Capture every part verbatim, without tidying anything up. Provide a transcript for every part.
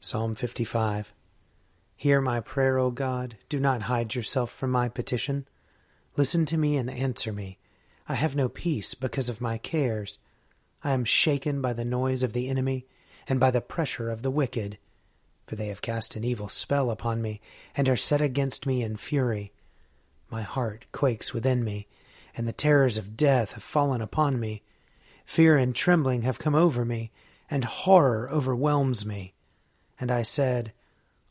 Psalm fifty-five. Hear my prayer, O God. Do not hide yourself from my petition. Listen to me and answer me. I have no peace because of my cares. I am shaken by the noise of the enemy and by the pressure of the wicked. For they have cast an evil spell upon me and are set against me in fury. My heart quakes within me, and the terrors of death have fallen upon me. Fear and trembling have come over me, and horror overwhelms me. And I said,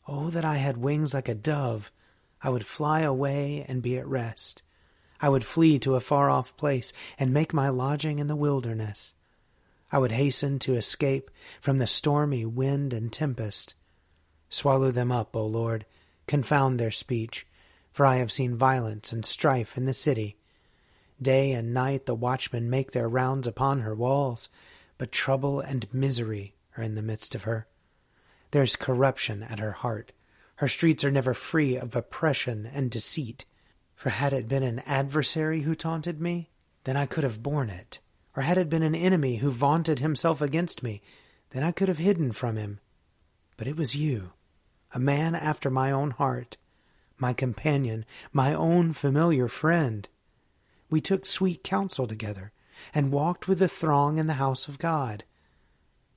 Oh, that I had wings like a dove! I would fly away and be at rest. I would flee to a far-off place and make my lodging in the wilderness. I would hasten to escape from the stormy wind and tempest. Swallow them up, O Lord, confound their speech, for I have seen violence and strife in the city. Day and night the watchmen make their rounds upon her walls, but trouble and misery are in the midst of her. There is corruption at her heart. Her streets are never free of oppression and deceit. For had it been an adversary who taunted me, then I could have borne it. Or had it been an enemy who vaunted himself against me, then I could have hidden from him. But it was you, a man after my own heart, my companion, my own familiar friend. We took sweet counsel together, and walked with the throng in the house of God.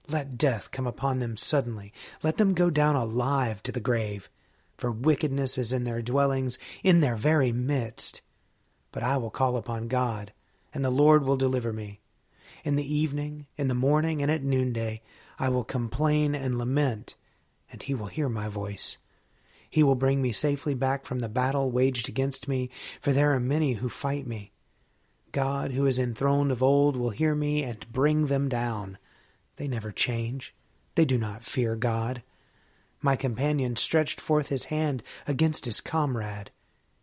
Let death come upon them suddenly. Let them go down alive to the grave, for wickedness is in their dwellings, in their very midst. But I will call upon God, and the Lord will deliver me. In the evening, in the morning, and at noonday, I will complain and lament, and he will hear my voice. He will bring me safely back from the battle waged against me, for there are many who fight me. God, who is enthroned of old, will hear me and bring them down. They never change. They do not fear God. My companion stretched forth his hand against his comrade.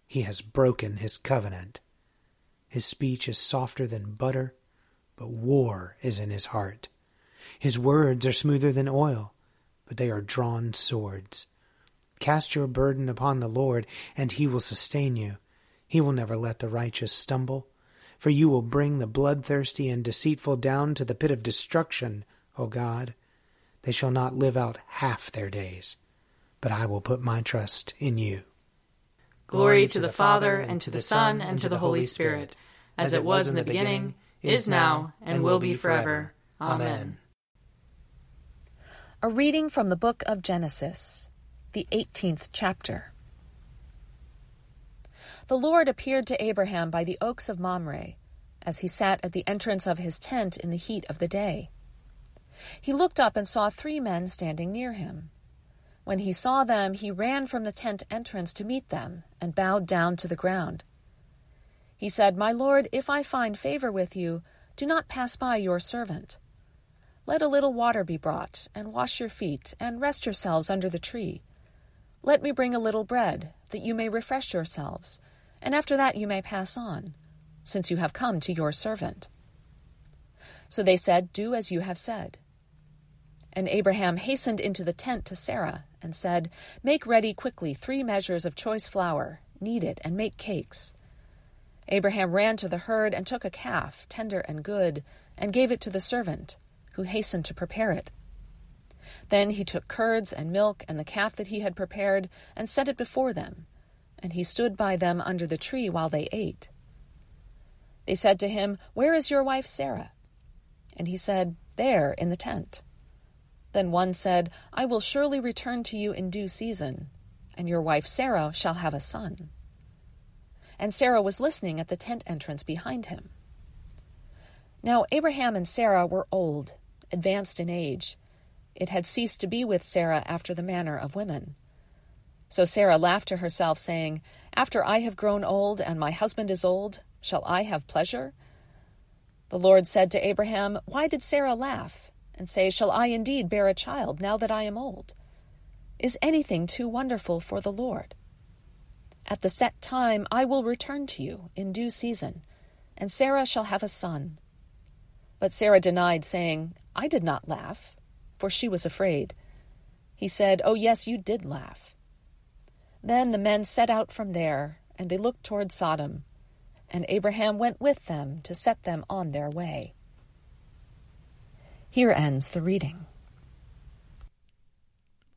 He has broken his covenant. His speech is softer than butter, but war is in his heart. His words are smoother than oil, but they are drawn swords. Cast your burden upon the Lord, and he will sustain you. He will never let the righteous stumble. For you will bring the bloodthirsty and deceitful down to the pit of destruction, O God. They shall not live out half their days, but I will put my trust in you. Glory to the Father, and to the Son, and to the Holy Spirit, as it was in the beginning, is now, and will be forever. Amen. A reading from the book of Genesis, the eighteenth chapter. The Lord appeared to Abraham by the oaks of Mamre, as he sat at the entrance of his tent in the heat of the day. He looked up and saw three men standing near him. When he saw them, he ran from the tent entrance to meet them and bowed down to the ground. He said, My lord, if I find favor with you, do not pass by your servant. Let a little water be brought, and wash your feet, and rest yourselves under the tree. Let me bring a little bread, that you may refresh yourselves, and after that you may pass on, since you have come to your servant. So they said, Do as you have said. And Abraham hastened into the tent to Sarah, and said, Make ready quickly three measures of choice flour, knead it, and make cakes. Abraham ran to the herd and took a calf, tender and good, and gave it to the servant, who hastened to prepare it. Then he took curds and milk and the calf that he had prepared, and set it before them, and he stood by them under the tree while they ate. They said to him, Where is your wife Sarah? And he said, There, in the tent. Then one said, I will surely return to you in due season, and your wife Sarah shall have a son. And Sarah was listening at the tent entrance behind him. Now Abraham and Sarah were old, advanced in age. It had ceased to be with Sarah after the manner of women. So Sarah laughed to herself, saying, After I have grown old, and my husband is old, shall I have pleasure? The Lord said to Abraham, Why did Sarah laugh, and say, Shall I indeed bear a child, now that I am old? Is anything too wonderful for the Lord? At the set time I will return to you in due season, and Sarah shall have a son. But Sarah denied, saying, I did not laugh, for she was afraid. He said, Oh, yes, you did laugh. Then the men set out from there, and they looked toward Sodom, and Abraham went with them to set them on their way. Here ends the reading.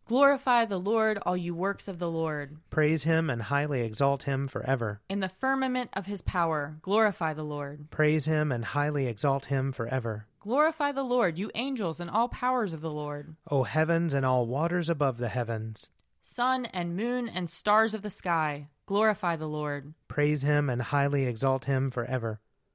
Glorify the Lord, all you works of the Lord. Praise him and highly exalt him forever. In the firmament of his power, glorify the Lord. Praise him and highly exalt him forever. Glorify the Lord, you angels and all powers of the Lord. O heavens and all waters above the heavens. Sun and moon and stars of the sky, glorify the Lord. Praise him and highly exalt him forever.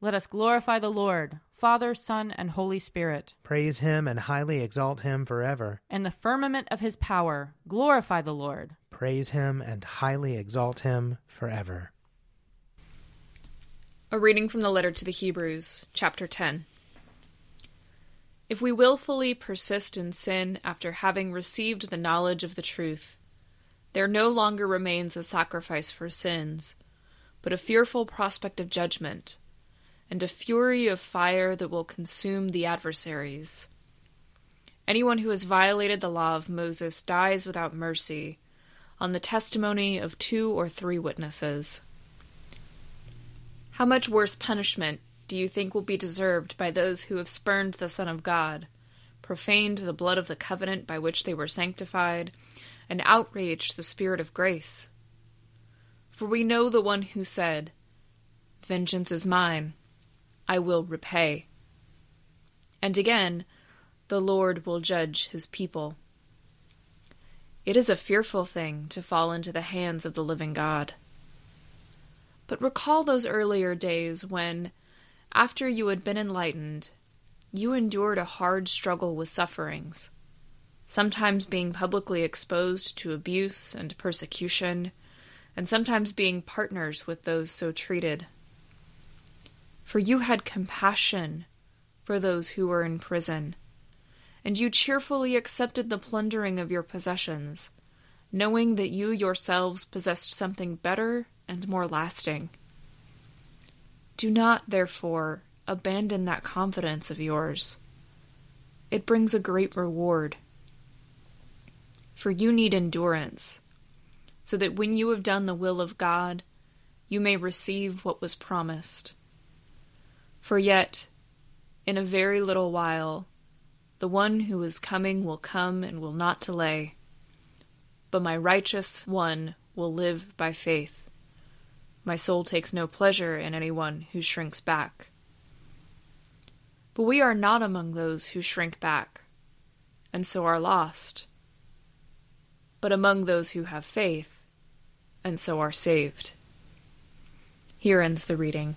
Let us glorify the Lord, Father, Son, and Holy Spirit. Praise him and highly exalt him forever. In the firmament of his power, glorify the Lord. Praise him and highly exalt him forever. A reading from the letter to the Hebrews, chapter ten. If we willfully persist in sin after having received the knowledge of the truth, there no longer remains a sacrifice for sins, but a fearful prospect of judgment, and a fury of fire that will consume the adversaries. Anyone who has violated the law of Moses dies without mercy, on the testimony of two or three witnesses. How much worse punishment do you think will be deserved by those who have spurned the Son of God, profaned the blood of the covenant by which they were sanctified, and outraged the Spirit of grace? For we know the one who said, Vengeance is mine, I will repay. And again, the Lord will judge his people. It is a fearful thing to fall into the hands of the living God. But recall those earlier days when, after you had been enlightened, you endured a hard struggle with sufferings, sometimes being publicly exposed to abuse and persecution, and sometimes being partners with those so treated. For you had compassion for those who were in prison, and you cheerfully accepted the plundering of your possessions, knowing that you yourselves possessed something better and more lasting. Do not, therefore, abandon that confidence of yours. It brings a great reward. For you need endurance, so that when you have done the will of God, you may receive what was promised. For yet, in a very little while, the one who is coming will come and will not delay, but my righteous one will live by faith. My soul takes no pleasure in anyone who shrinks back. But we are not among those who shrink back, and so are lost, but among those who have faith, and so are saved. Here ends the reading.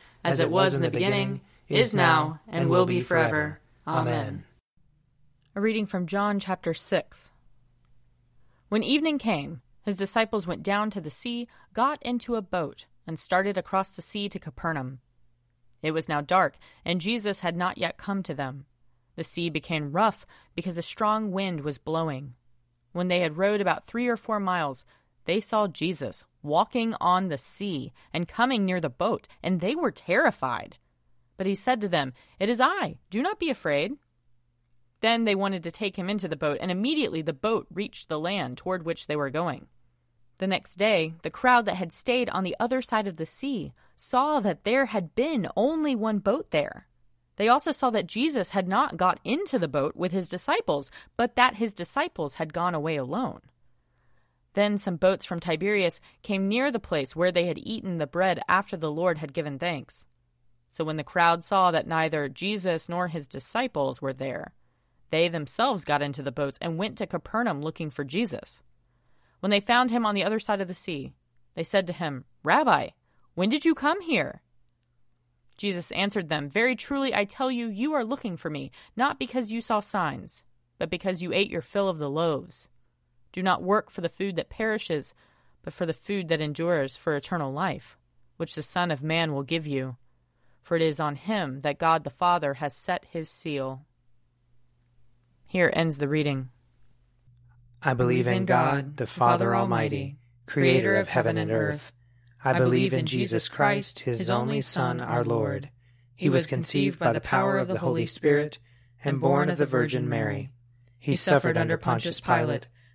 as it was in the beginning, is now, and will be forever. Amen. A reading from John chapter six. When evening came, his disciples went down to the sea, got into a boat, and started across the sea to Capernaum. It was now dark, and Jesus had not yet come to them. The sea became rough because a strong wind was blowing. When they had rowed about three or four miles, they saw Jesus walking on the sea and coming near the boat, and they were terrified. But he said to them, "It is I. Do not be afraid." Then they wanted to take him into the boat, and immediately the boat reached the land toward which they were going. The next day, the crowd that had stayed on the other side of the sea saw that there had been only one boat there. They also saw that Jesus had not got into the boat with his disciples, but that his disciples had gone away alone. Then some boats from Tiberias came near the place where they had eaten the bread after the Lord had given thanks. So when the crowd saw that neither Jesus nor his disciples were there, they themselves got into the boats and went to Capernaum looking for Jesus. When they found him on the other side of the sea, they said to him, "Rabbi, when did you come here?" Jesus answered them, "Very truly I tell you, you are looking for me, not because you saw signs, but because you ate your fill of the loaves. Do not work for the food that perishes, but for the food that endures for eternal life, which the Son of Man will give you. For it is on him that God the Father has set his seal." Here ends the reading. I believe in God, the Father Almighty, creator of heaven and earth. I believe in Jesus Christ, his only Son, our Lord. He was conceived by the power of the Holy Spirit and born of the Virgin Mary. He suffered under Pontius Pilate,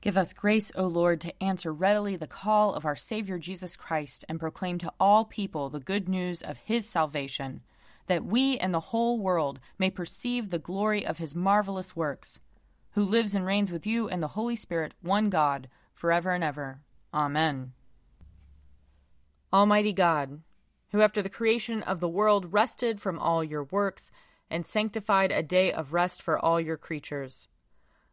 Give us grace, O Lord, to answer readily the call of our Savior Jesus Christ and proclaim to all people the good news of his salvation, that we and the whole world may perceive the glory of his marvelous works, who lives and reigns with you and the Holy Spirit, one God, forever and ever. Amen. Almighty God, who after the creation of the world rested from all your works and sanctified a day of rest for all your creatures,